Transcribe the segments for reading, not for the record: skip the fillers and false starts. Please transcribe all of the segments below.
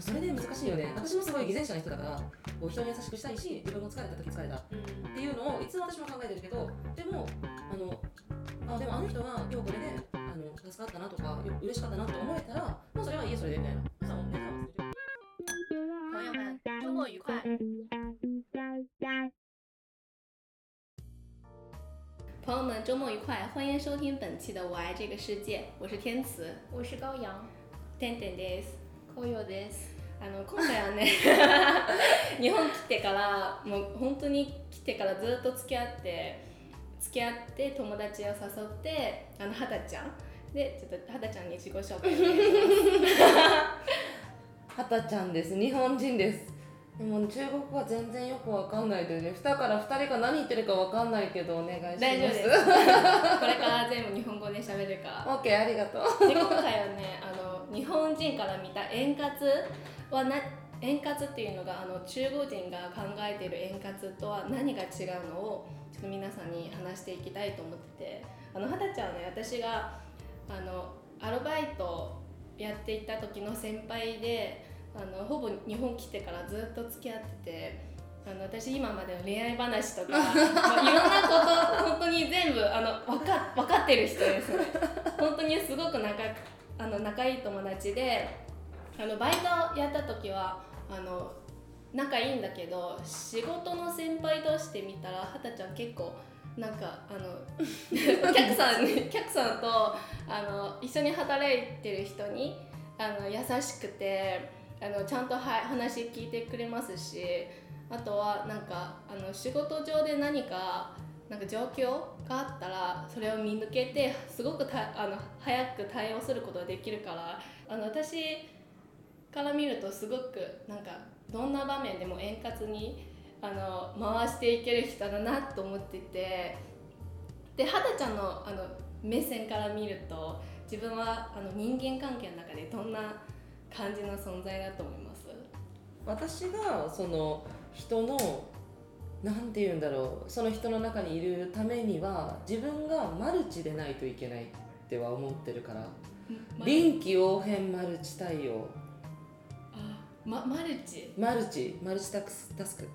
それで難しいよね。私もすごい偽善者な人だから、こう人に優しくしたいし、自分も疲れた時疲れたっていうのをいつも私も考えてるけど、でもあの人が今日これで助かったなとか嬉しかったなと思えたら、もうそれはいいそれでみたいな。朋友们，周末愉快。朋友们，周末愉快！欢迎收听本期的《我爱这个世界》，我是天慈，我是高阳。点点です。高陽です。今回はね、日本来てからもう本当に来てからずっと付き合って友達を誘ってはたちゃんでちょっとはたちゃんに自己紹介。はたちゃんです。日本人です。でも中国語は全然よくわかんないでね。2人が何言ってるかわかんないけどお願いします。大丈夫です。これから全部日本語で喋るから。OK、ありがとう。で今回はね、日本人から見た円滑っていうのが中国人が考えている円滑とは何が違うのをちょっと皆さんに話していきたいと思ってて、はたちゃんはね、私がアルバイトやっていた時の先輩で、ほぼ日本来てからずっと付き合ってて、私今までの恋愛話とかいろんなこと本当に全部分かってる人ですね。本当にすごく仲いい友達で、バイトやった時は仲いいんだけど、仕事の先輩として見たらはたちゃん結構なんかお客さんと一緒に働いてる人に優しくてちゃんと話聞いてくれますし、あとはなんか仕事上で何か状況があったらそれを見抜けてすごく早く対応することができるから、私から見るとすごくなんかどんな場面でも円滑に回していける人だなと思ってて、ではたちゃんの目線から見ると自分は人間関係の中でどんな感じの存在だと思います？私が人のなんて言うんだろう、その人の中にいるためには自分がマルチでないといけないっては思ってるから、臨機応変マルチ対応。マルチタスク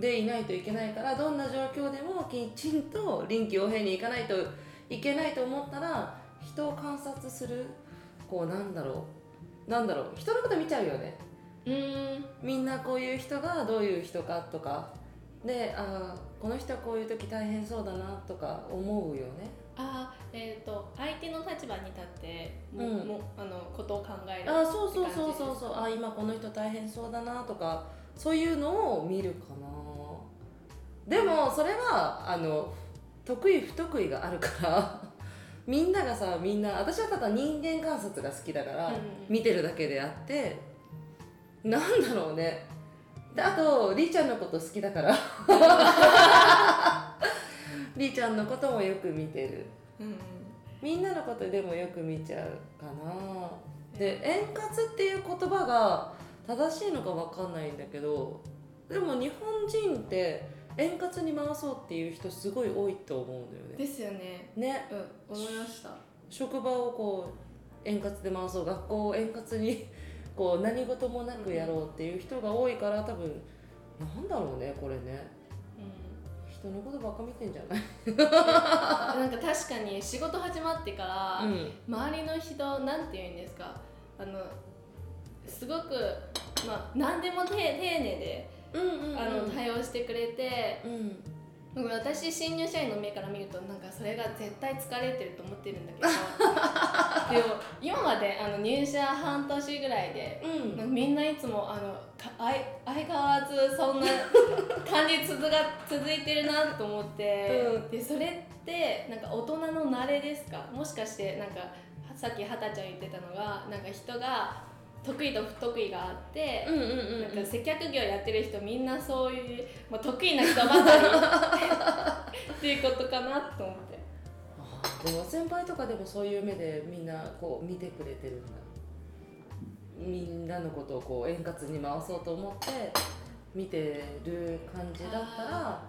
でいないといけないから、どんな状況でもきちんと臨機応変にいかないといけないと思ったら、人を観察する、人のこと見ちゃうよね。みんなこういう人がどういう人かとかで、この人こういう時大変そうだなとか思うよね。相手の立場に立ってことを考える。そうそう、今この人大変そうだなとか、そういうのを見るかな。でもそれは得意不得意があるからみんな私はただ人間観察が好きだから見てるだけであって、であとりーちゃんのこと好きだからりーちゃんのこともよく見てる、みんなのことでもよく見ちゃうかな。で円滑っていう言葉が正しいのか分かんないんだけど、でも日本人って円滑に回そうっていう人すごい多いと思うんだよね。ですよね。思いました。職場をこう円滑で回そう、学校を円滑にこう何事もなくやろうっていう人が多いから、多分人のことばっか見てんじゃないなんか確かに仕事始まってから、周りの人なんて言うんですか、すごく、何でも丁寧で対応してくれて、私新入社員の目から見るとなんかそれが絶対疲れてると思ってるんだけどでも今まで入社半年ぐらいで、みんないつも相変わらずそんな感じ続いてるなと思って、でそれってなんか大人の慣れですか？もしかしてなんかさっきはたちゃん言ってたのがなんか人が得意と不得意があって、なんか接客業やってる人みんなそういう、得意な人ばかりっていうことかなと思って。でも先輩とかでもそういう目でみんなこう見てくれてるんだ。みんなのことをこう円滑に回そうと思って見てる感じだったら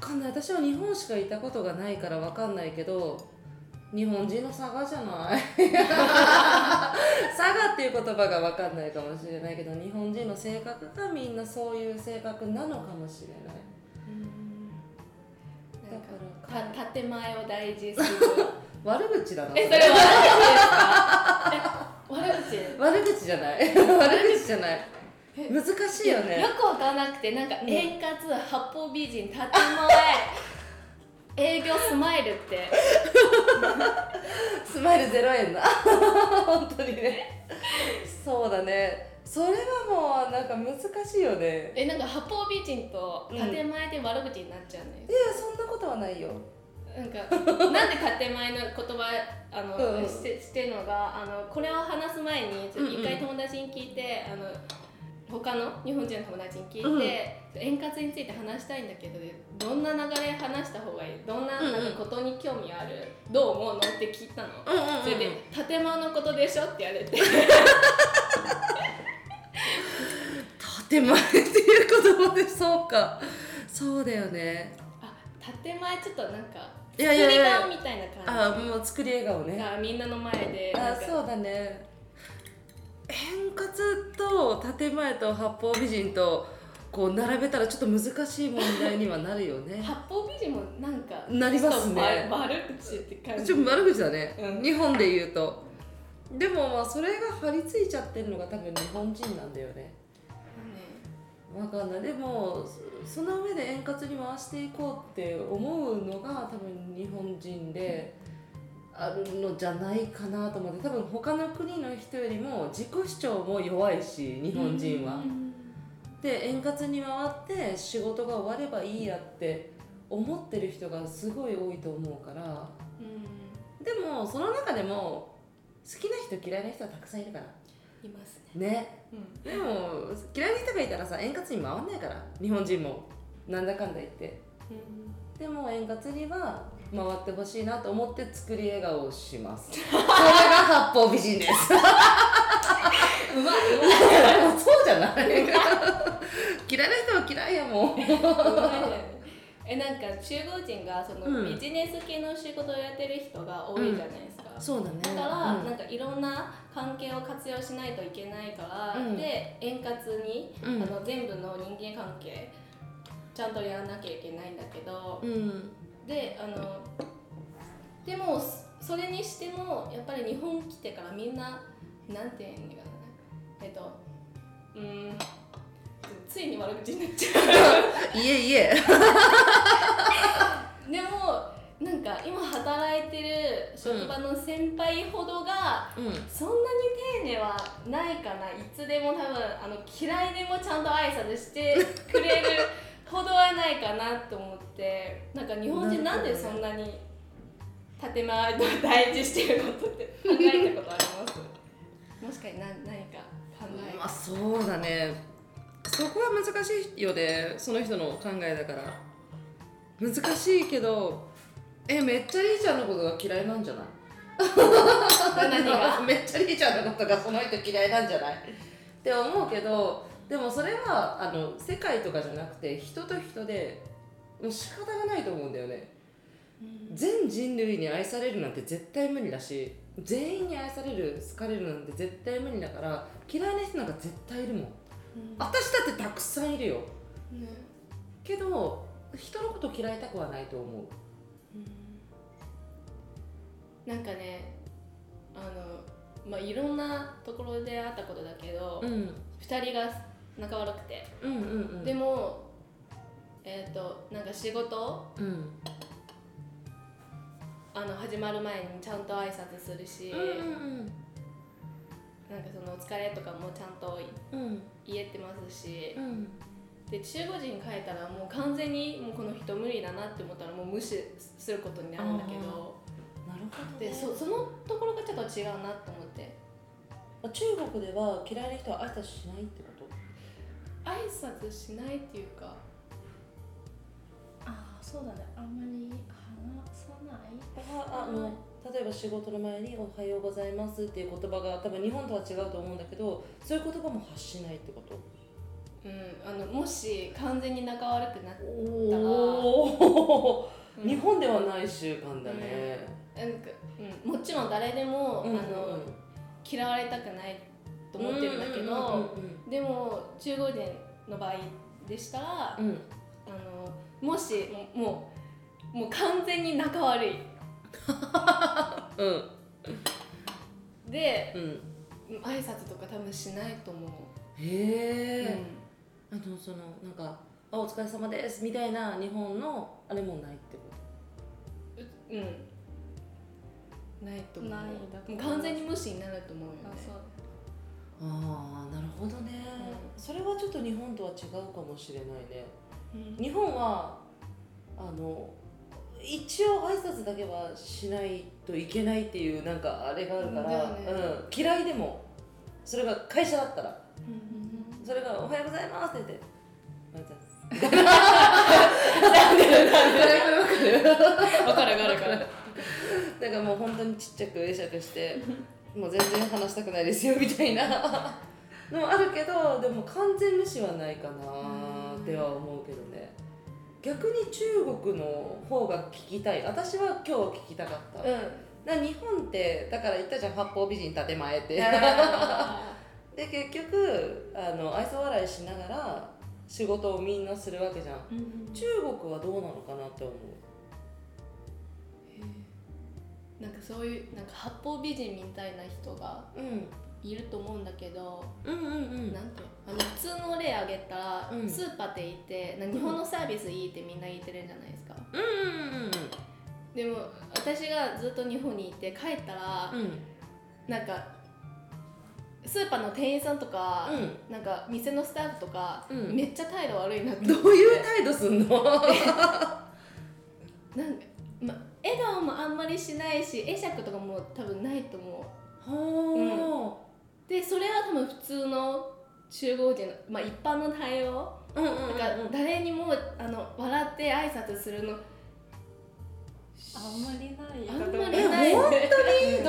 分かんない、私は日本しか行ったことがないからわかんないけど、日本人の佐賀じゃない佐賀っていう言葉がわかんないかもしれないけど、日本人の性格がみんなそういう性格なのかもしれない。だからか建前を大事にする悪口だな。え、それ悪口ですか悪口じゃない悪口じゃない。難しいよね。よくわからなくて、なんか円滑、八方美人、建前、営業スマイルってスマイル0円だ本当にねそうだね、それはもうなんか難しいよね。え、なんか八方美人と建前で悪口になっちゃうね。いや、そんなことはないよ。なんで建前の言葉してるのが、これを話す前に一回友達に聞いて、他の日本人の友達に聞いて、円滑について話したいんだけど、どんな流れ話した方がいい、どんなことに興味ある、どう思うのって聞いたの。それで建前のことでしょって言われて建前っていう言葉で、そうか、そうだよね。建前ちょっとなんか作り顔みたいな感じ。あ、もう作り笑顔ね。みんなの前で。あ、そうだね。円滑と建前と八方美人とこう並べたらちょっと難しい問題にはなるよね。八方美人もなんかなりますね。悪口って感じ。ちょっと悪口だね。うん、日本で言うと。でもまあそれが張り付いちゃってるのが多分日本人なんだよね。わかんない。でもその上で円滑に回していこうって思うのが多分日本人であるのじゃないかなと思って、多分他の国の人よりも自己主張も弱いし日本人は、で円滑に回って仕事が終わればいいやって思ってる人がすごい多いと思うから、でもその中でも好きな人嫌いな人はたくさんいるから。いますね。でも嫌いな人がいたらさ、円滑に回んないから日本人もなんだかんだ言って、でも円滑には回ってほしいなと思って作り笑顔をしますそれが八方美人ですうまいうまいそうじゃない嫌いな人は嫌いやもんなんか中国人がそのビジネス系の仕事をやってる人が多いじゃないですか、そうだね。だからなんかいろんな関係を活用しないといけないから、で円滑に、全部の人間関係ちゃんとやらなきゃいけないんだけど、ででもそれにしてもやっぱり日本来てからみんななんて言うんだろうね、ついに悪口になっちゃういえいえでもなんか今働いてる職場の先輩ほどが、そんなに丁寧はないかな。いつでも多分嫌いでもちゃんと挨拶してくれるほどはないかなと思って、なんか日本人なんでそんなに建前を大事してることって考えたことありますもしかに何か考えた。そうだね、そこは難しいよね、その人の考えだから難しいけど、めっちゃりーちゃんのことが嫌いなんじゃないめっちゃりーちゃんのことがその人嫌いなんじゃないって思うけど、でもそれは世界とかじゃなくて人と人でもう仕方がないと思うんだよね。全人類に愛されるなんて絶対無理だし、全員に愛される、好かれるなんて絶対無理だから、嫌いな人なんか絶対いるもん。私だってたくさんいるよ、けど人のこと嫌いたくはないと思う。なんかね、いろんなところであったことだけど、2人が仲悪くて、でもなんか仕事、始まる前にちゃんと挨拶するし、なんかそのお疲れとかもちゃんと言えてますし、で中国人帰ったらもう完全にもうこの人無理だなって思ったらもう無視することになるんだけど、なるほど、ね、でそのところがちょっと違うなと思って。中国では嫌いな人は挨拶しないってこと？挨拶しないっていうか、そうだね、あんまり話さない。例えば仕事の前におはようございますっていう言葉が多分日本とは違うと思うんだけど、そういう言葉も発しないってこと？もし完全に仲悪くなったら日本ではない習慣だね、なんか、うん、もちろん誰でも、うんうん、嫌われたくないと思ってるんだけど、うんうんうんうん、でも15年の場合でしたら、うん、もしもう完全に仲悪いうん、で、うん、挨拶とか多分しないと思う。へえ、うん、そのなんか「あお疲れ様です」みたいな日本のあれもないってこと？うん、ないと思う。ないだと思う。完全に無視になると思うよね。ああなるほどね、うん、それはちょっと日本とは違うかもしれないね、うん、日本は一応挨拶だけはしないといけないっていうなんかあれがあるから、ね、うん、嫌いでもそれが会社だったら、うん、それがおはようございますって言ってわかるだからもう本当にちっちゃく会釈してもう全然話したくないですよみたいなのもあるけど、でも完全無視はないかなっては思うけどね。逆に中国の方が聞きたい。私は今日聞きたかった、うん、日本ってだから言ったじゃん、八方美人建前ってで結局愛想笑いしながら仕事をみんなするわけじゃん、うんうん、中国はどうなのかなって思う。なんかそういうなんか八方美人みたいな人がいると思うんだけど、うんうんうん、なんて普通の例あげたら、うん、スーパーって言ってなんか日本のサービスいいってみんな言ってるじゃないですか、うんうんうん、でも私がずっと日本にいて帰ったら、うん、なんかスーパーの店員さんとか、うん、なんか店のスタッフとか、うん、めっちゃ態度悪いなって思って。どういう態度すんのなんか、笑顔もあんまりしないし会釈とかも多分ないと思う。ほー、うん、でそれは多分普通の中国人の、一般の対応、うんうんうんうん、だから誰にも笑って挨拶するのあんまりない本当にどういうこと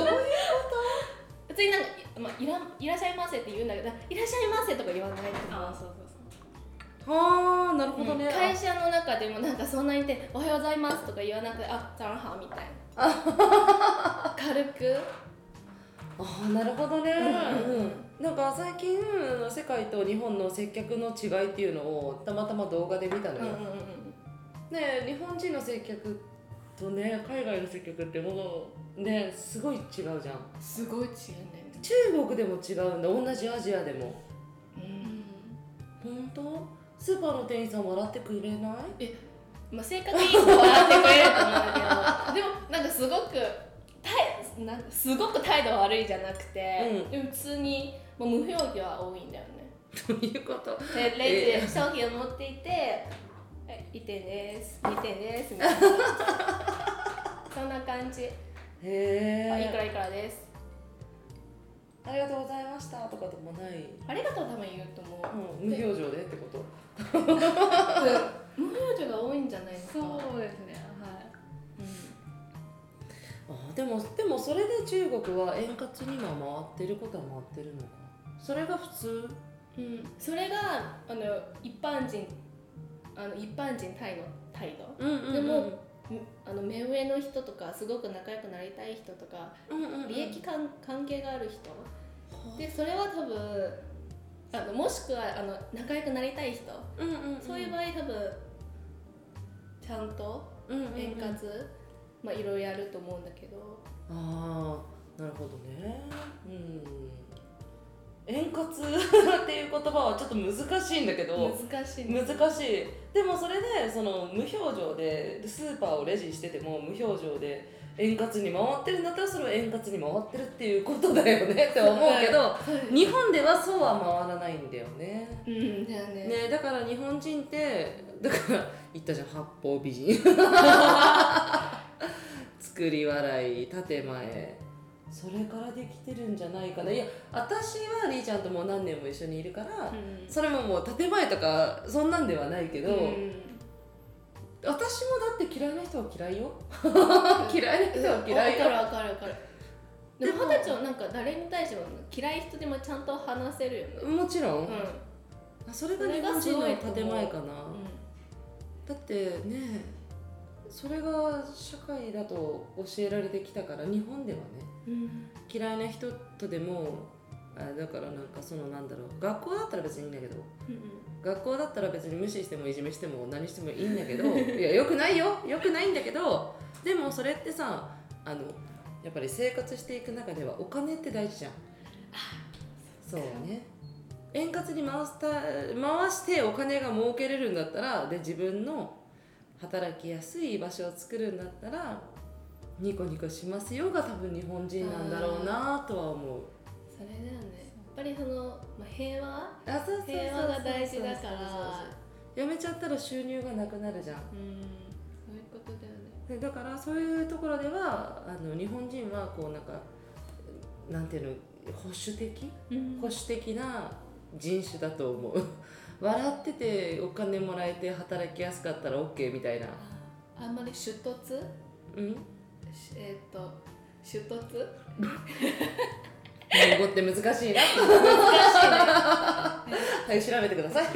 普通になんか、いらっしゃいませって言うんだけど、いらっしゃいませとか言わないと思う。あ、そうはー、なるほどね、うん、会社の中でもなんかそんなにおはようございますとか言わなくて、あ、ザンハみたいな軽く。あ、なるほどね、うんうん、なんか最近世界と日本の接客の違いっていうのをたまたま動画で見たのよ、うんうんうん、ね、日本人の接客とね、海外の接客ってもうね、すごい違うじゃん。すごい違うんだよね。中国でも違うんだ、同じアジアでも。うん、本当？スーパーの店員さん笑ってくれない？性格いい人笑ってくれると思うんだけどでもなんかすごく態度悪いじゃなくて、うん、でも普通にもう無表情は多いんだよね。どういうこと？レジで商品を持っていて1点です、2点ですみたいなそんな感じ。へー、いくらいくらです、ありがとうございましたとかともない。ありがとう多分言うと思う、無表情でってこと無表情が多いんじゃないですか。そうですね、はい、うん、でもそれで中国は円滑には回ってることは回ってるのか。それが普通、うん、それが一般人態度、うんうんうん、でも目上の人とかすごく仲良くなりたい人とか、うんうんうん、利益関係がある人で、それは多分もしくは仲良くなりたい人、うんうんうん、そういう場合多分ちゃんと円滑、いろいろやると思うんだけど。ああ、なるほどね、うん、円滑っていう言葉はちょっと難しいんだけど、難しい。でもそれで無表情でスーパーをレジしてても無表情で円滑に回ってるんだったら、それは円滑に回ってるっていうことだよねって思うけど日本ではそうは回らないんだよね。うんだよね。ね、だから日本人ってだから言ったじゃん、八方美人作り笑い建前。それからできてるんじゃないかな。いや、私はりーちゃんともう何年も一緒にいるから、うん、それももう建前とかそんなんではないけど、うん、私もだって嫌いな人は嫌いよ嫌いな人は嫌いよ分かる。でも私はなんか誰に対しても嫌い人でもちゃんと話せるよね。もちろん、うん、それが日本人の建前かな、うん、だってね、それが社会だと教えられてきたから日本ではね、うん、嫌いな人とでもだからなんかそのなんだろう学校だったら別にいいんだけど、うんうん、学校だったら別に無視してもいじめしても何してもいいんだけどいやよくないよよくないんだけどでもそれってさやっぱり生活していく中ではお金って大事じゃん。そうね。円滑に回してお金が儲けれるんだったらで自分の働きやすい場所を作るんだったらニコニコしますよが多分日本人なんだろうなとは思う。それだよね。やっぱりその平和平和が大事だから辞めちゃったら収入がなくなるじゃん。そういうことだよね。だからそういうところでは日本人はこうなんかなんていうの保守的な人種だと思う。笑っててお金もらえて働きやすかったら OK みたいな。あんまり出突？うん？出突？英語って難しいな。はい、調べてください。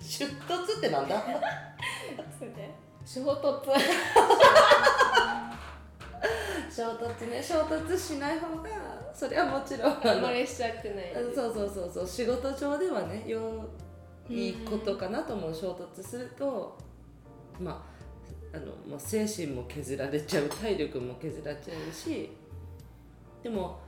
出突ってなんだ？衝突。衝突しない方がそれはもちろんあんまりしちゃってない。そう仕事上ではねいいことかなと思う。衝突すると精神も削られちゃう、体力も削られちゃうし、でも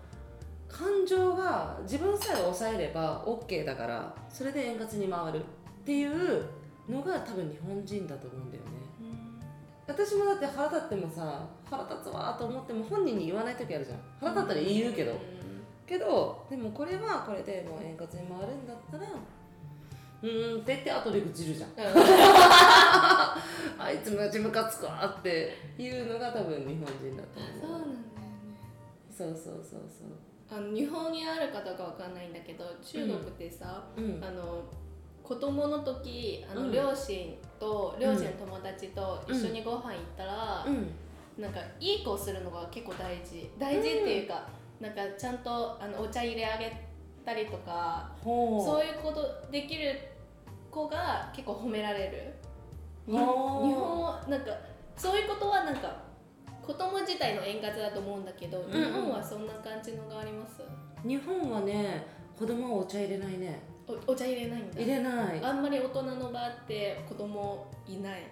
感情が自分さえ抑えれば OK だからそれで円滑に回るっていうのが多分日本人だと思うんだよね。私もだって腹立ってもさ、腹立つわと思っても本人に言わない時あるじゃん。腹立ったら言うけど、でもこれはこれでもう円滑に回るんだったらって言って後で愚痴るじゃん。あいつマジムカつくわっていうのが多分日本人だと思う。そうなんだよね。日本にあるかどうかわかんないんだけど、中国ってさ、子供の時両親と両親の友達と一緒にご飯行ったら、なんかいい子をするのが結構大事っていうか、なんかちゃんとお茶入れあげたりとかそういうことできる子が結構褒められる。日本はなんかそういうことはなんか子供自体の円滑だと思うんだけど、日本はそんな感じのがあります？日本はね、子供はお茶入れないね。お茶入れないんだ。入れない。あんまり大人の場って子供いない。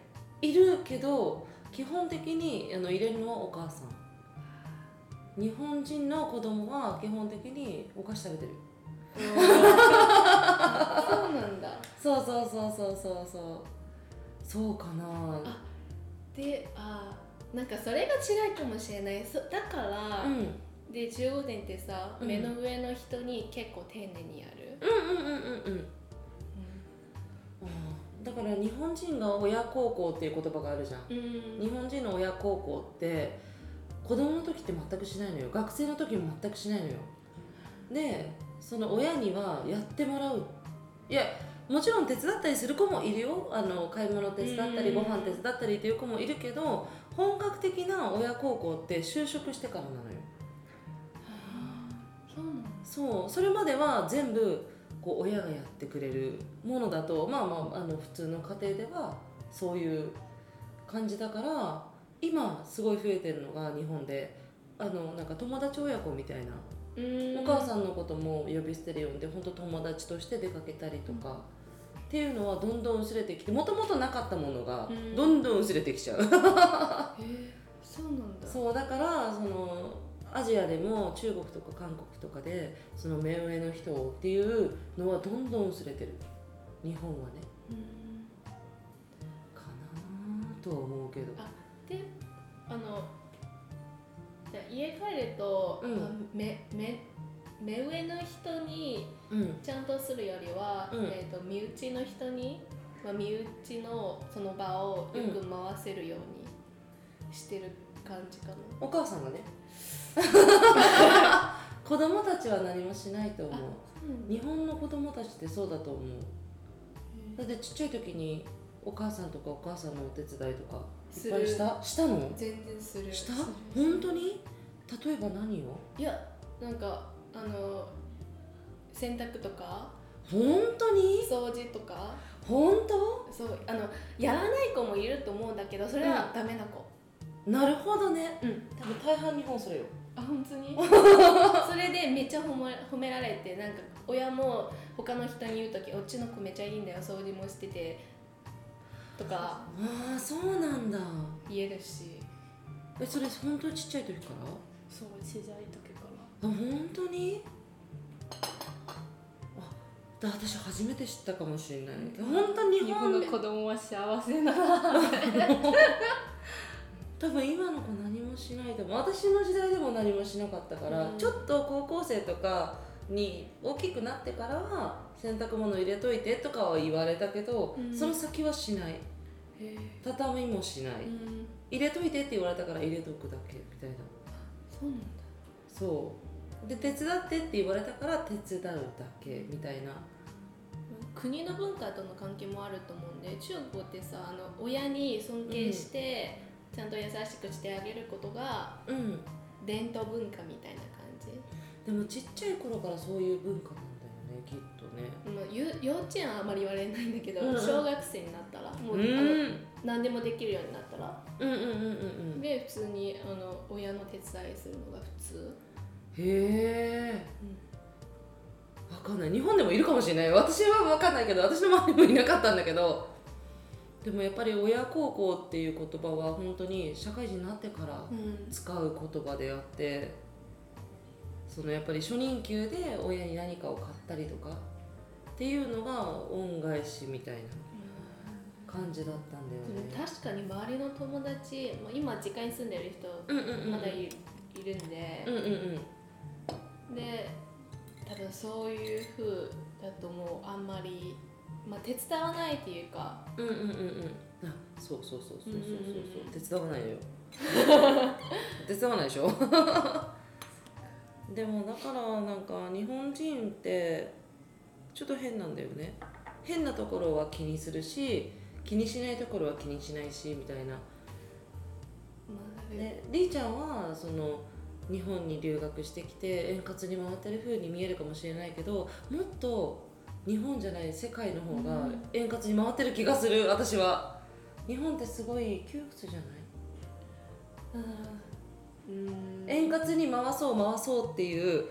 いるけど基本的に入れるのはお母さん。日本人の子供は基本的にお菓子食べてる。そうなんだ。そうかなあ。で、なんかそれが違いかもしれない。だから、で15年ってさ、目の上の人に結構丁寧にやる。だから日本人が親孝行っていう言葉があるじゃん。日本人の親孝行って子供の時って全くしないのよ。学生の時も全くしないのよ。で、その親にはやってもらう。いや、もちろん手伝ったりする子もいるよ。買い物手伝ったりご飯手伝ったりっていう子もいるけど、本格的な親孝行って就職してからなのよ。それまでは全部こう親がやってくれるものだと、普通の家庭ではそういう感じだから、今すごい増えてるのが日本でなんか友達親子みたいな、お母さんのことも呼び捨てるようで本当友達として出かけたりとか、っていうのはどんどん薄れてきて、もともとなかったものがどんどん薄れてきちゃう。そうなんだ。そうだからアジアでも中国とか韓国とかでその目上の人をっていうのはどんどん薄れてる。日本はね、かなとは思うけど。で、じゃ家帰ると、目上の人にちゃんとするよりは、身内の人に、身内のその場をよく回せるようにしてる感じかな。お母さんがね。子供たちは何もしないと思う。日本の子供たちってそうだと思う。だってちっちゃい時にお母さんとかお母さんのお手伝いとかいっぱいしたの？全然する。した？本当に？例えば何を？いや、なんか洗濯とか。本当に？掃除とか。本当？そうやらない子もいると思うんだけど、それはダメな子。なるほどね。多分大半日本それよ。あ、本当にそれでめっちゃ褒められて、なんか親も他の人に言うとき、うちの子めっちゃいいんだよ、掃除もしててとか。ああ、そうなんだ。言えるし。それ本当にちっちゃい時から？そう、ちっちゃい時から。本当に？私初めて知ったかもしれない。本当に日本の子供は幸せな多分今の子何もしないと思う。私の時代でも何もしなかったから、ちょっと高校生とかに大きくなってからは洗濯物入れといてとかは言われたけど、その先はしない。畳もしない。入れといてって言われたから入れとくだけみたいな。そうなんだ。そう。で手伝ってって言われたから手伝うだけみたいな。国の文化との関係もあると思うんで、中国ってさ、親に尊敬して、ちゃんと優しくしてあげることが、伝統文化みたいな感じ。でもちっちゃい頃からそういう文化なんだよね、きっとね。幼稚園はあまり言われないんだけど、小学生になったらもう、何でもできるようになったら、で普通に親の手伝いするのが普通。へー、分かんない。日本でもいるかもしれない。私は分かんないけど、私の周りもいなかったんだけど。でもやっぱり親孝行っていう言葉は本当に社会人になってから使う言葉であって、そのやっぱり初任給で親に何かを買ったりとかっていうのが恩返しみたいな感じだったんだよね。確かに周りの友達、今実家に住んでる人まだいるんで、で多分そういう風だともうあんまり。手伝わないっていうか。そう、手伝わないよ手伝わないでしょでもだからなんか日本人ってちょっと変なんだよね。変なところは気にするし、気にしないところは気にしないしみたいな。で、りーちゃんは日本に留学してきて円滑に回ってる風に見えるかもしれないけど、もっと日本じゃない世界の方が円滑に回ってる気がする、私は。日本ってすごい窮屈じゃない？円滑に回そうっていう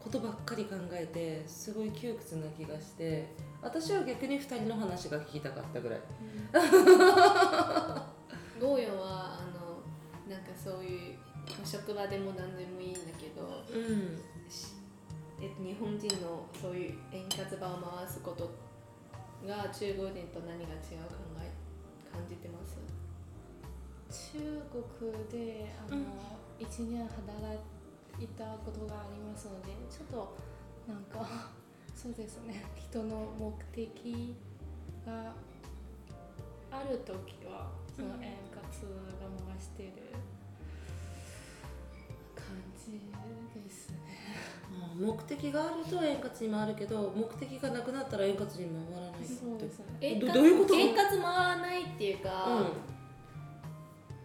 ことばっかり考えて、すごい窮屈な気がして、私は逆に2人の話が聞きたかったぐらい。ゴーヨはなんかそういう職場でも何でもいいんだけど、日本人のそういう円滑場を回すことが中国人と何が違う感じてます？中国で1年働いたことがありますので、ちょっとなんかそうですね、人の目的があるときはその円滑が回してる感じですね。目的があると円滑に回るけど、目的がなくなったら円滑に回らないって。そうですね。どういうこと？円滑回らないっていうか、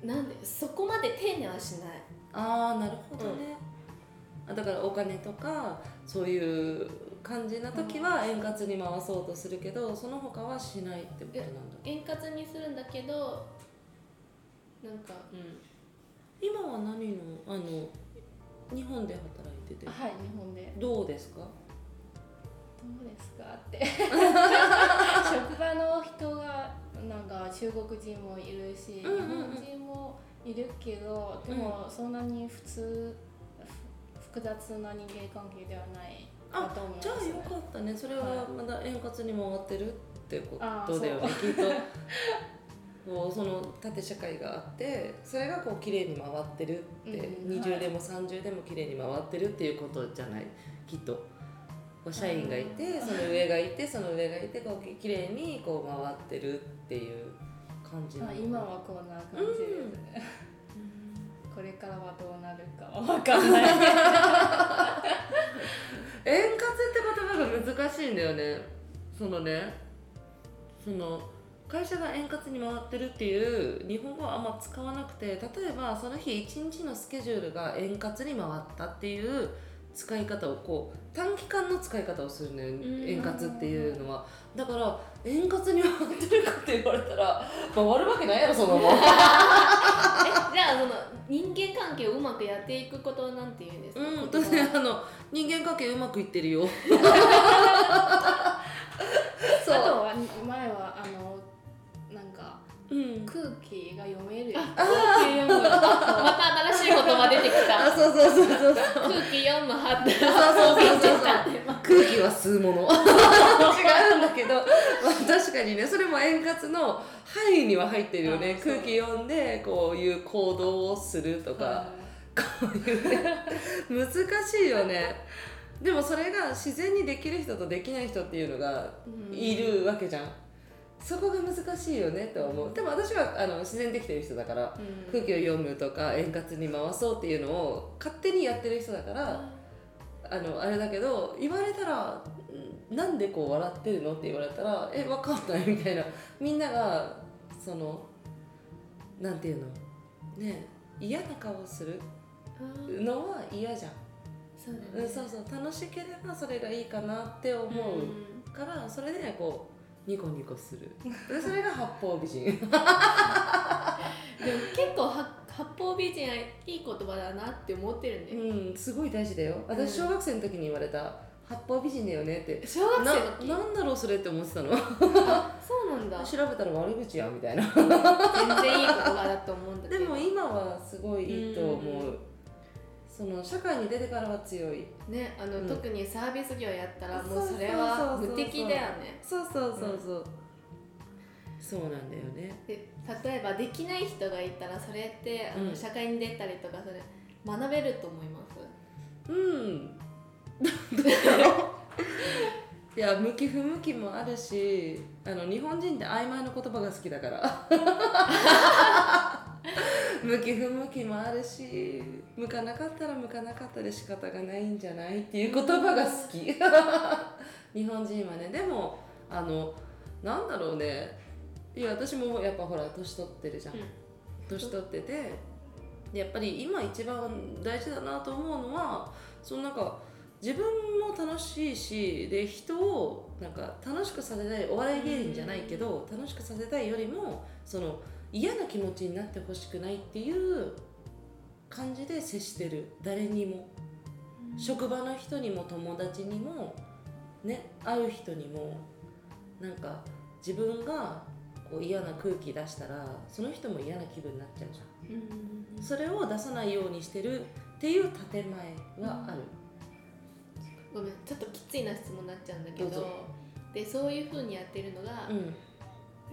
なんでそこまで丁寧はしない。ああ、なるほどね。だからお金とかそういう感じな時は円滑に回そうとするけど、その他はしないってことなんだ。円滑にするんだけど、なんか、今は何の日本で働いてて、はい、日本でどうですかって職場の人がなんか中国人もいるし、日本人もいるけど、でもそんなに複雑な人間関係ではないかと思いますね。じゃあよかったね。それはまだ円滑に回ってるってことでは、きっとその縦社会があって、それがこう綺麗に回ってるって、20でも30でも綺麗に回ってるっていうことじゃない、きっと。社員がいて、その上がいて、その上がいて、こう綺麗にこう回ってるっていう感じなの。今はこんな感じですね、これからはどうなるかは分かんない円滑って言葉が難しいんだよね。会社が円滑に回ってるっていう日本語はあんま使わなくて、例えばその日一日のスケジュールが円滑に回ったっていう使い方をこう短期間の使い方をするのよ、円滑っていうのは。だから円滑に回ってるかって言われたら回るわけないやろそのままじゃあその人間関係をうまくやっていくことはなんて言うんですか？うん、人間関係うまくいってるよそう、あとは前はなんか、うん、空気が読めるよ。空気読む。また新しい言葉出てきた。あ、そうそうそうそう。空気読むはって。そうそうそう。空気は吸うもの。違うんだけど、まあ、確かにね、それも円滑の範囲には入ってるよね。空気読んでこういう行動をするとか、こういうね難しいよね。でもそれが自然にできる人とできない人っていうのがいるわけじゃん。そこが難しいよねと思う。でも私は自然できてる人だから、うん、空気を読むとか円滑に回そうっていうのを勝手にやってる人だから、あれだけど、言われたらなんでこう笑ってるのって言われたらわかんないみたいな、みんながそのなんていうのね、嫌な顔するのは嫌じゃん。そうだね、そうそう、楽しければそれがいいかなって思うから、それでねこうニコニコする。それが八方美人。でも結構八方美人はいい言葉だなって思ってるんで。うん、すごい大事だよ。私小学生の時に言われた、八方美人だよねって。小学生の時。なんだろうそれって思ってたの。あ、そうなんだ。調べたら悪口やみたいな。全然いい言葉だと思うんだけど。でも今はすごいいいと思う。その社会に出てからは強い、ね、特にサービス業やったらもうそれは無敵だよね。そうそうそうそう、そうなんだよね。で例えばできない人がいたらそれって社会に出たりとかそれ学べると思います。どうだろういや向き不向きもあるし、日本人って曖昧な言葉が好きだから向き不向きもあるし、向かなかったら向かなかったで仕方がないんじゃないっていう言葉が好き日本人はね。でもなんだろうね、いや私もやっぱほら年取ってるじゃん、年取ってて、でやっぱり今一番大事だなと思うのは、そのなんか自分も楽しいし、で人をなんか楽しくさせたい、お笑い芸人じゃないけど楽しくさせたいよりもその嫌な気持ちになってほしくないっていう感じで接してる。誰にも、職場の人にも友達にもね、会う人にもなんか自分がこう嫌な空気出したらその人も嫌な気分になっちゃうじゃん、それを出さないようにしてるっていう建前はある、ごめんちょっときついな質問になっちゃうんだけど、でそういう風にやってるのが、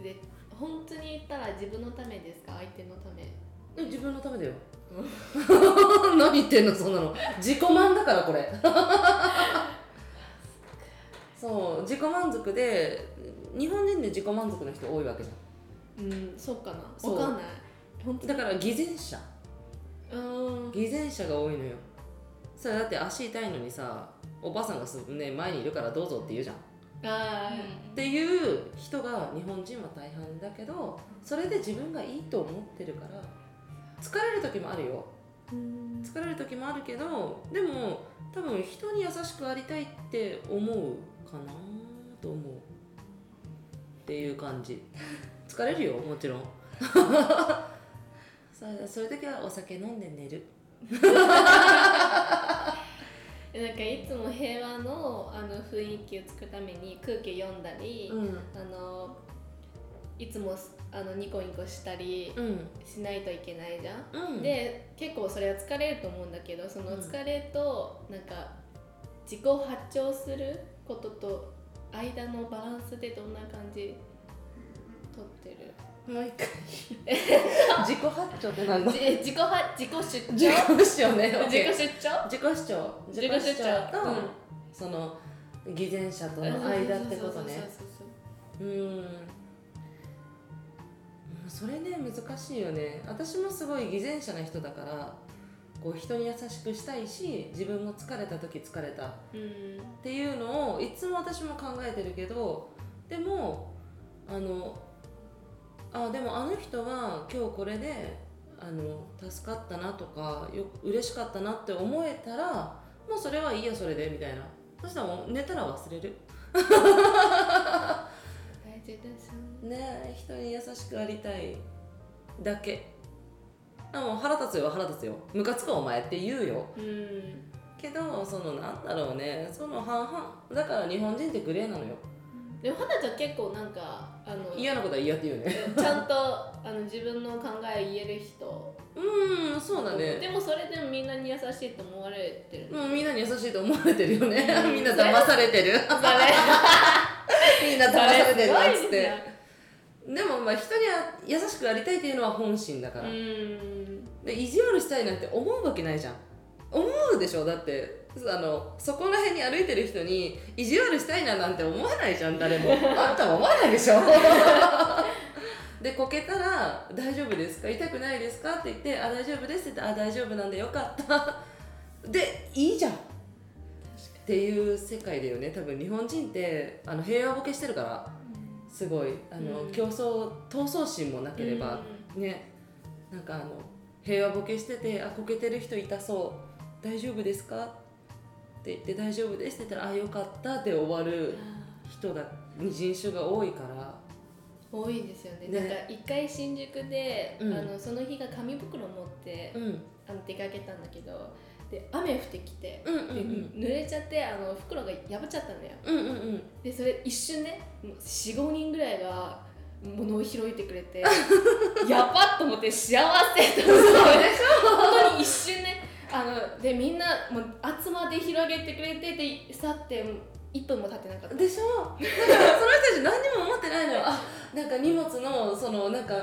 で本当に言ったら自分のためですか、相手のため？自分のためだよ。何言ってんのそんなの。自己満だからこれ。そう、自己満足で、日本人で自己満足の人多いわけじゃん。そうかな。わかんない。本当だから偽善者。偽善者が多いのよ。それだって足痛いのにさ、おばあさんがね前にいるからどうぞって言うじゃん。っていう人が日本人は大半だけど、それで自分がいいと思ってるから疲れる時もあるよ。疲れる時もあるけど、でも多分人に優しくありたいって思うかなと思うっていう感じ。疲れるよもちろんそういう時はお酒飲んで寝るなんかいつも平和の、雰囲気を作るために空気読んだり、いつもニコニコしたりしないといけないじゃん、で結構それは疲れると思うんだけど、その疲れとなんか自己発張することと間のバランスでどんな感じ取ってる？もう一回自己発張ってなんだ？自己主張と、その偽善者との間ってことね。それね難しいよね。私もすごい偽善者な人だから、こう人に優しくしたいし、自分も疲れた時疲れたっていうのをいつも私も考えてるけど、でもでもあの人は今日これで助かったなとか嬉しかったなって思えたらもうそれはいいやそれでみたいな。そしたらもう寝たら忘れる。大事ですね。人に優しくありたいだけ。もう腹立つよ腹立つよムカつくお前って言うよ、うん、けどそのなんだろうねその半々だから日本人ってグレーなのよ。でも花ちゃん結構なんか嫌なことは嫌って言うね。ちゃんと自分の考え言える人。うんそうだね。でもそれでもみんなに優しいと思われてる、ね、うんみんなに優しいと思われてるよね、うん、みんな騙されてるみんな騙されてるなっつってでもまあ人には優しくありたいっていうのは本心だからで意地悪したいなんて思うわけないじゃん。思うでしょだってそこら辺に歩いてる人に意地悪したいななんて思わないじゃん誰も。あんたも思わないでしょでこけたら大丈夫ですか痛くないですかって言ってあ大丈夫ですって言ってあ大丈夫なんでよかったでいいじゃんっていう世界だよね多分日本人って平和ボケしてるからすごいうん、闘争心もなければ、うん、ねなんか平和ボケしててあこけてる人痛そう大丈夫ですかって言って大丈夫ですって言ったらあよかったって終わる人だ人種が多いから多いですよね。なんか一回新宿で、うん、その日が紙袋を持って、うん、出かけたんだけどで雨降ってきて、うんうんうん、濡れちゃって袋が破っちゃったんだよ、うんうんうん、でそれ一瞬ね 4,5 人ぐらいが物を拾いてくれてやばっと思って幸せと思って本当に一瞬ねでみんなもう集まって広げてくれてで去って1分も経ってなかったでしょ。だからその人たち何にも思ってないのよ。あなんか荷物のなんか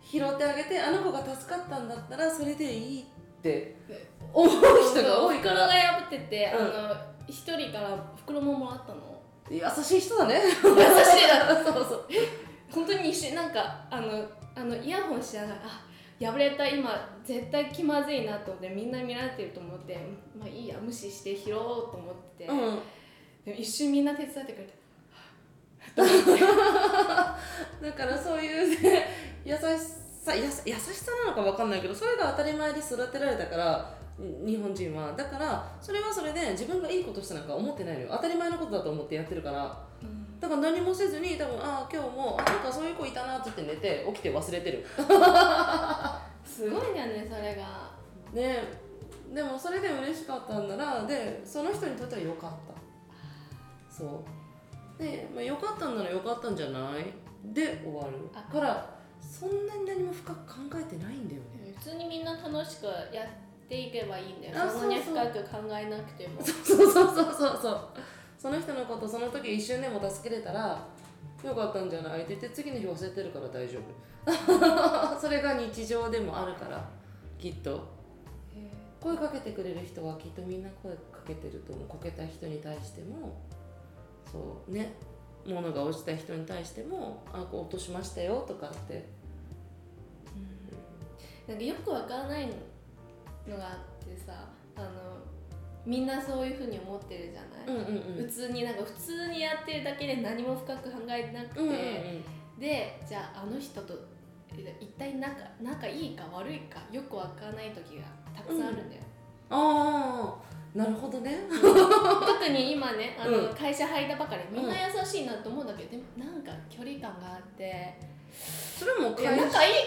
拾ってあげてあの子が助かったんだったらそれでいいって思う人が多いから。袋が破ってて、うん、一人から袋ももらったの。優しい人だね。優しいだ。そうそう。本当に一瞬なんかイヤホンしながらあ破れた今絶対気まずいなと思ってみんな見られてると思ってまあいいや無視して拾おうと思って、うん、でも一瞬みんな手伝ってくれて。だからそういう、ね、優しさなのか分かんないけどそれが当たり前で育てられたから日本人はだからそれはそれで自分がいいことしたなんか思ってないのよ。当たり前のことだと思ってやってるから、うん、だから何もせずに多分あ今日もなんかそういう子いたなって言って寝て起きて忘れてるすごいんだよねそれがね。でもそれで嬉しかったんならでその人にとっては良かったそうで、まあ、良かったんなら良かったんじゃないで終わるからそんなに何も深く考えてないんだよね。普通にみんな楽しくやっていけばいいんだよ。そんなに深く考えなくても。そうそうそうそうそう。その人のことその時一瞬でも助けれたらよかったんじゃないって言って次の日忘れてるから大丈夫。それが日常でもあるからきっと。声かけてくれる人はきっとみんな声かけてると思う。こけた人に対してもそうね。物が落ちた人に対してもあこう落としましたよとかって、うん、なんかよくわからないのがあってさみんなそういうふうに思ってるじゃない、うんうんうん、普通にやってるだけで何も深く考えなくて、うんうんうん、でじゃああの人と一体仲いいか悪いかよくわからない時がたくさんあるんだよ、うん、ああなるほどね、うん、特に今ねうん、会社入ったばかりみんな優しいなと思うんだけど、うん、でもなんか距離感があってそれも仲い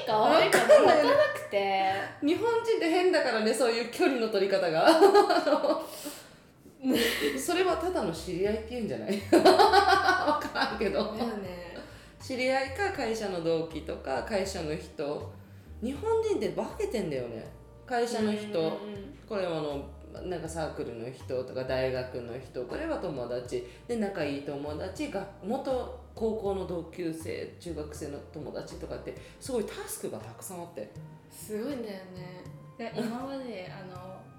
いか悪いか分からなくて日本人って変だからねそういう距離の取り方がそれはただの知り合いって言うんじゃない分からんけど、ね、知り合いか会社の同期とか会社の人日本人って化けてんだよね。会社の人、うんうん、これはなんかサークルの人とか大学の人これは友達で仲いい友達が元高校の同級生中学生の友達とかってすごいタスクがたくさんあってすごいんだよね。今まで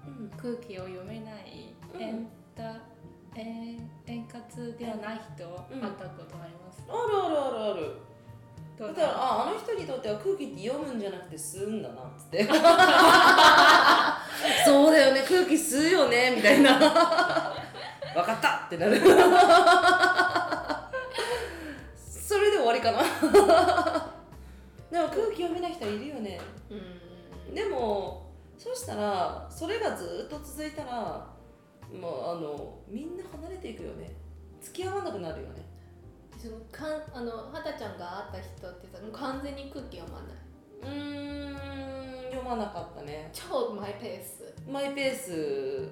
うん、空気を読めない、うん、円滑ではない人会ったことあります、うん、あるだからあの人にとっては空気って読むんじゃなくて吸うんだなっつってそうだよね空気吸うよねみたいな分かったってなるそれで終わりかなでも空気読めない人いるよね、うん、でもそうしたらそれがずっと続いたらもうみんな離れていくよね、付き合わなくなるよね。そのはたちゃんが会った人ってさ、もう完全に空気読まない。読まなかったね。超マイペース。マイペース。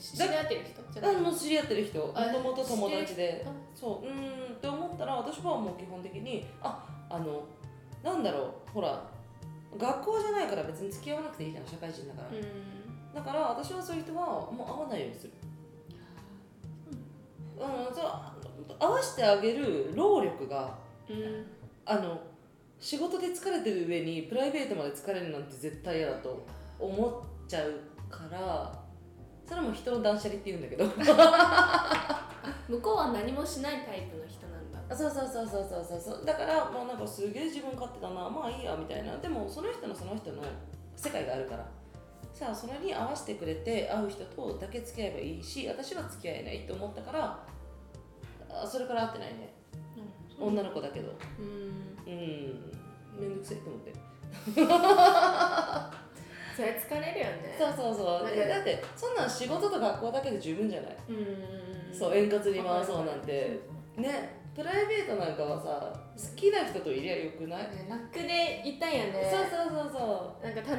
知り合ってる人？じゃない。知り合ってる人。もともと友達で。そう。って思ったら、私はもう基本的になんだろう、ほら学校じゃないから別に付き合わなくていいじゃん、社会人だから。だから私はそういう人はもう会わないようにする。合わせてあげる労力が、仕事で疲れてる上にプライベートまで疲れるなんて絶対嫌だと思っちゃうから、それも人の断捨離って言うんだけど向こうは何もしないタイプの人なんだ。そうだからもうなんかすげえ自分勝手だな、まあいいやみたいな。でもその人の世界があるからさ、それに合わせてくれて会う人とだけ付き合えばいいし、私は付き合えないと思ったから、それから会ってないね。女の子だけど。めんどくせえと思って。それ疲れるよね。そう。だってそんなん仕事と学校だけで十分じゃない。そう、円滑に回そうなんてね。プライベートなんかはさ、好きな人といりゃよくない？楽でいたいよね。そう。なんか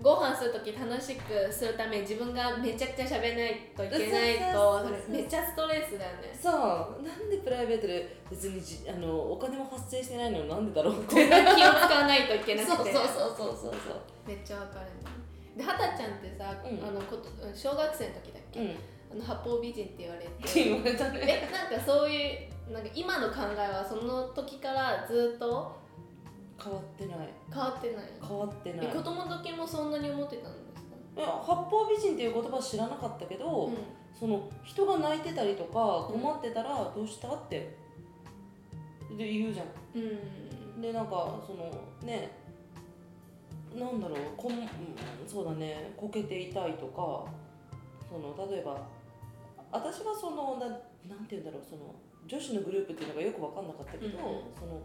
ご飯するとき楽しくするために自分がめちゃくちゃ喋らないといけないとめっちゃストレスだよね。そう、なんでプライベートで別にお金も発生してないのなんでだろうって。こんな気を使わないといけなくてそう。めっちゃわかるね。で、はたちゃんってさ、小学生の時だっけ、八方美人って言われたね。なんかそういうなんか今の考えはその時からずっと変わってない。子供の時もそんなに思ってたんですか？いや、八方美人っていう言葉知らなかったけど、その人が泣いてたりとか困ってたらどうしたって、で言うじゃん。でなんかそのね、なんだろう、そうだね、こけていたいとか、その例えば私はそのなんていうんだろう、その女子のグループっていうのがよく分かんなかったけど、その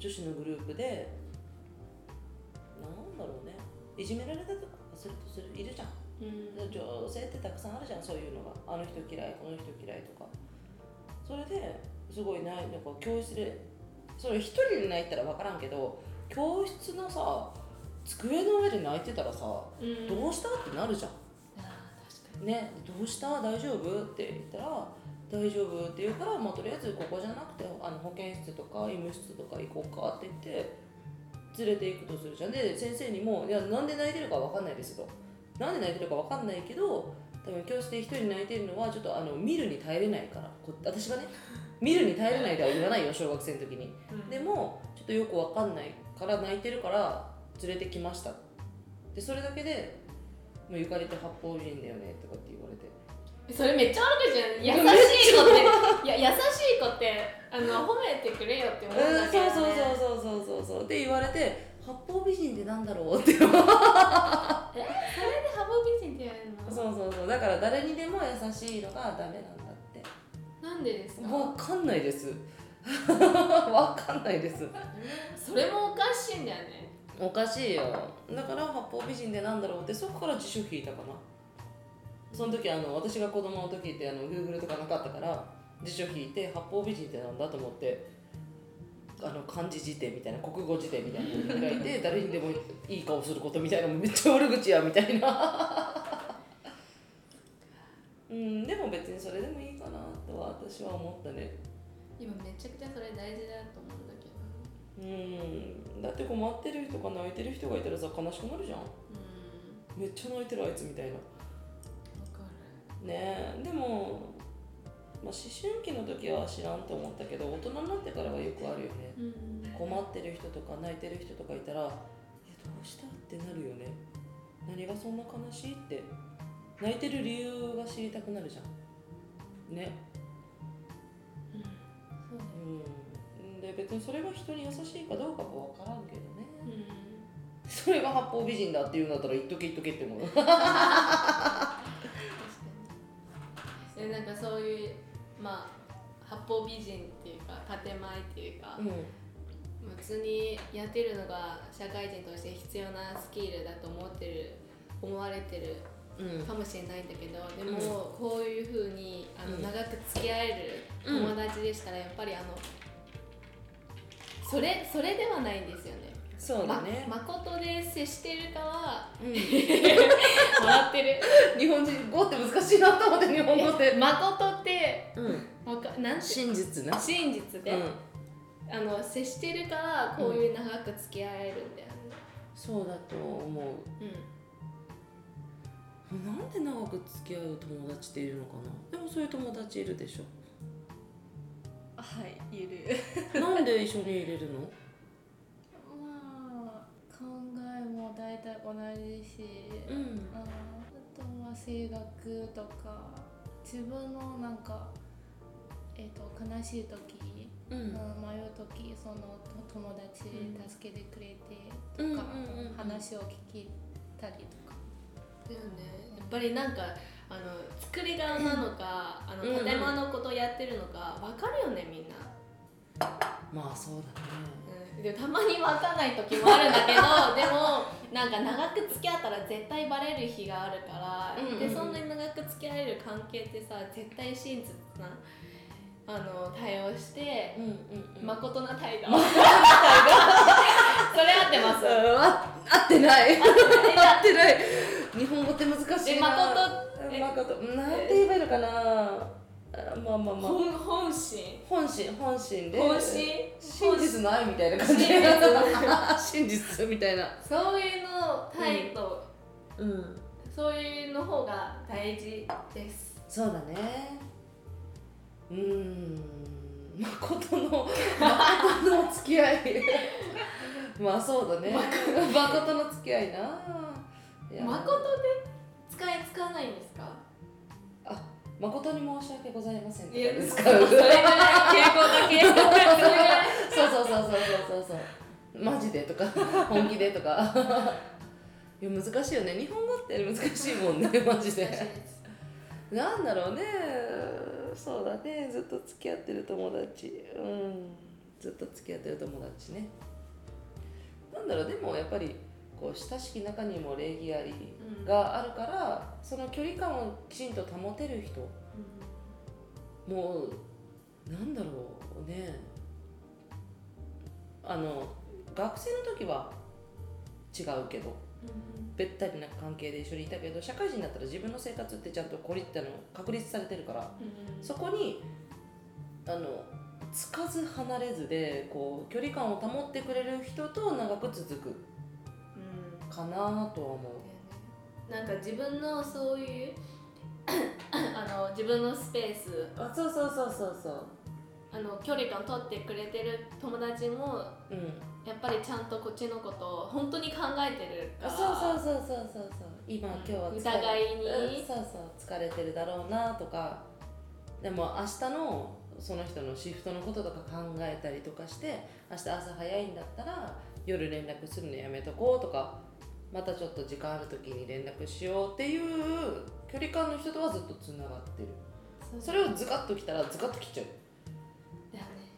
女子のグループでなんだろうね、いじめられたりとかするいるじゃん、女性ってたくさんあるじゃん、そういうのが、あの人嫌いこの人嫌いとか。それですごいなんか教室でそれ一人で泣いたら分からんけど、教室のさ机の上で泣いてたらさ、どうしたってなるじゃん。確かにね、どうした大丈夫って言ったら大丈夫って言うから、とりあえずここじゃなくて保健室とか医務室とか行こうかって言って連れて行くとするじゃん。で先生にも、いやなんで泣いてるか分かんないですと、なんで泣いてるか分かんないけど、多分教室で一人泣いてるのはちょっと見るに耐えれないから、私がね見るに耐えれないでは言わないよ小学生の時に、でもちょっとよく分かんないから泣いてるから連れてきました。でそれだけでもうゆかりって八方美人だよねとかって言われて。それめっちゃ悪くじゃん。優しい子って褒めてくれよって思うんだけどね。そうって言われて、八方美人ってなんだろうって。それで八方美人って言われるの？そう。だから誰にでも優しいのがダメなんだって。なんでですか？わかんないです。それもおかしいんだよね。おかしいよ。だから八方美人ってなんだろうってそこから辞書引いたかな。その時私が子供の時ってGoogle とかなかったから辞書引いて、八方美人ってなんだと思って漢字辞典みたいな、国語辞典みたいなの開いて誰にでもいい顔することみたいな、めっちゃ悪口やみたいなでも別にそれでもいいかなとは私は思ったね。今めちゃくちゃそれ大事だと思うんだけど、だって困ってる人か泣いてる人がいたらさ悲しくなるじゃん。めっちゃ泣いてるあいつみたいなね。でも、思春期の時は知らんと思ったけど、大人になってからはよくあるよね、困ってる人とか泣いてる人とかいたら、いやどうしたってなるよね。何がそんな悲しいって、泣いてる理由が知りたくなるじゃんね。で別にそれが人に優しいかどうかもわからんけどね、それが八方美人だって言うんだったら言っとけって思うなんかそういう、八方美人っていうか建前っていうか、普通にやってるのが社会人として必要なスキルだと思われてるかもしれないんだけど、でもこういう風に長く付き合える友達でしたらやっぱりそれではないんですよね。そうだね。誠で接してるかは、笑ってる。日本人語って難しいなと思って、日本語って誠って、なんて真実で、接してるからこういう長く付き合えるんだよね。そうだと思う。なんで長く付き合う友達っているのかな。でもそういう友達いるでしょ。はい、いる。なんで一緒にいれるの？まあ、考えも大体同じし、あとは性格とか、自分のなんか、悲しい時、迷う時、その友達助けてくれてとか、話を聞いたりとか。だよね。やっぱりなんか作り側なのか、建物のことやってるのか分かるよね、みんな。まあそうだね、でたまに分かんない時もあるんだけどでもなんか長く付き合ったら絶対バレる日があるから、でそんなに長く付き合える関係ってさ、絶対真実な対応して、誠な態度それ合ってます？合ってない日本語って難しいな。誠なんて言えばいいのかな。まあ本心で真実の愛みたいな感じ真実みたいな、そういうの態度、そういうの方が大事です。そうだね。誠の付き合いまあそうだね、誠の付き合いな。誠で使わないんですか？誠に申し訳ございませんって言うんですか？それぐらい傾向だけそうマジでとか本気でとかいや難しいよね、日本語って難しいもんねマジでなんだろうね。そうだね、ずっと付き合ってる友達、ずっと付き合ってる友達ね。なんだろう、でもやっぱり親しき中にも礼儀ありがあるから、その距離感をきちんと保てる人、もうなんだろうね、学生の時は違うけど、べったりな関係で一緒にいたけど、社会人になったら自分の生活ってちゃんと確立されてるから、そこにつかず離れずでこう距離感を保ってくれる人と長く続くかなとは思う。なんか自分のそういう自分のスペース、そう距離感取ってくれてる友達も、やっぱりちゃんとこっちのことを本当に考えてるから、今日は疑いに疲れてるだろうなとか、でも明日のその人のシフトのこととか考えたりとかして、明日朝早いんだったら夜連絡するのやめとこうとか、またちょっと時間ある時に連絡しようっていう距離感の人とはずっとつながってる。それをズカッときたらズカッと切っちゃう。だよね。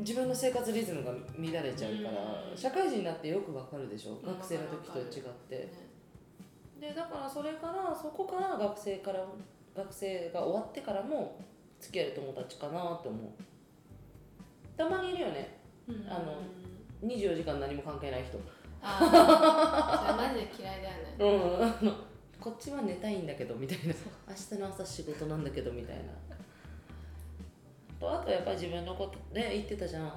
自分の生活リズムが乱れちゃうから、社会人になってよくわかるでしょ、学生の時と違って。でだからそこから学生が終わってからも付き合える友達かなと思う。たまにいるよね。24時間何も関係ない人。マジで嫌いだよね。こっちは寝たいんだけどみたいな。明日の朝仕事なんだけどみたいな。あとやっぱり自分のことね、言ってたじゃん。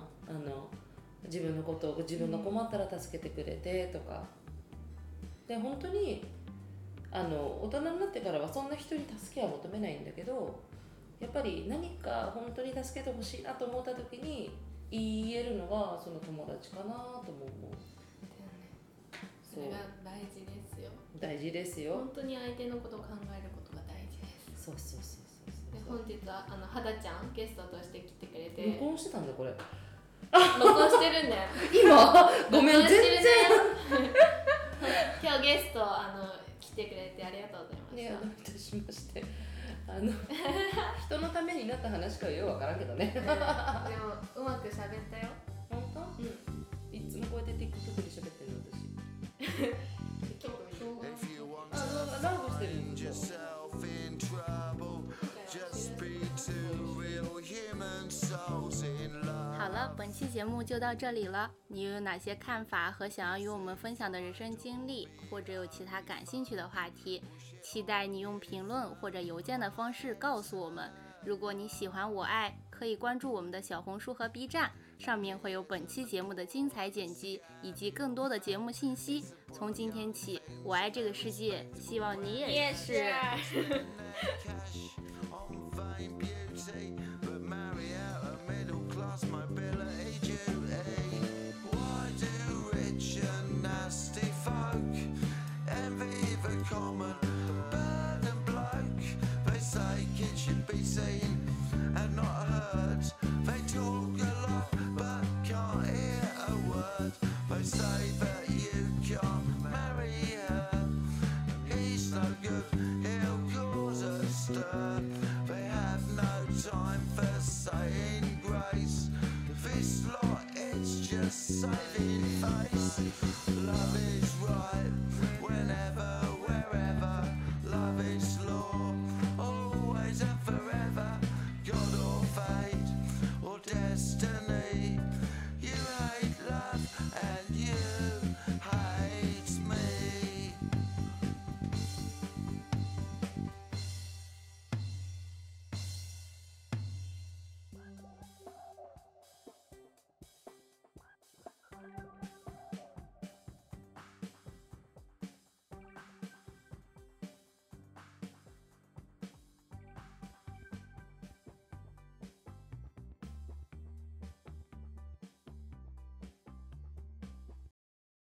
自分のことを、自分が困ったら助けてくれてとか。で本当に大人になってからはそんな人に助けは求めないんだけど、やっぱり何か本当に助けてほしいなと思った時に。言えるのがその友達かなと思う。それが大事ですよ。本当に相手のことを考えることが大事です。そう。で本日ははだちゃんゲストとして来てくれて。録音してたんだこれ。録音してるんだよ。今ごめん全然。今日ゲスト来てくれてありがとうございました。いたしまして。人のためになった話かはようわからんけどね。でもうまく喋ったよ。本当？いつもこうやって TikTok で喋ってるの私。ラブしてる。了，本期节目就到这里了。你有哪些看法和想要与我们分享的人生经历，或者有其他感兴趣的话题，期待你用评论或者邮件的方式告诉我们。如果你喜欢我爱，可以关注我们的小红书和 B 站，上面会有本期节目的精彩剪辑以及更多的节目信息。从今天起，我爱这个世界，希望你也是。My bill at age 8. Why do rich and nasty folk envy the common bird and bloke? They say kids should be seen and not heard. They talk a lot but can't hear a word. They say that you can't marry her. He's no good, he'll cause a stir. They have no time for saying grace. This lot is just saving face, loving.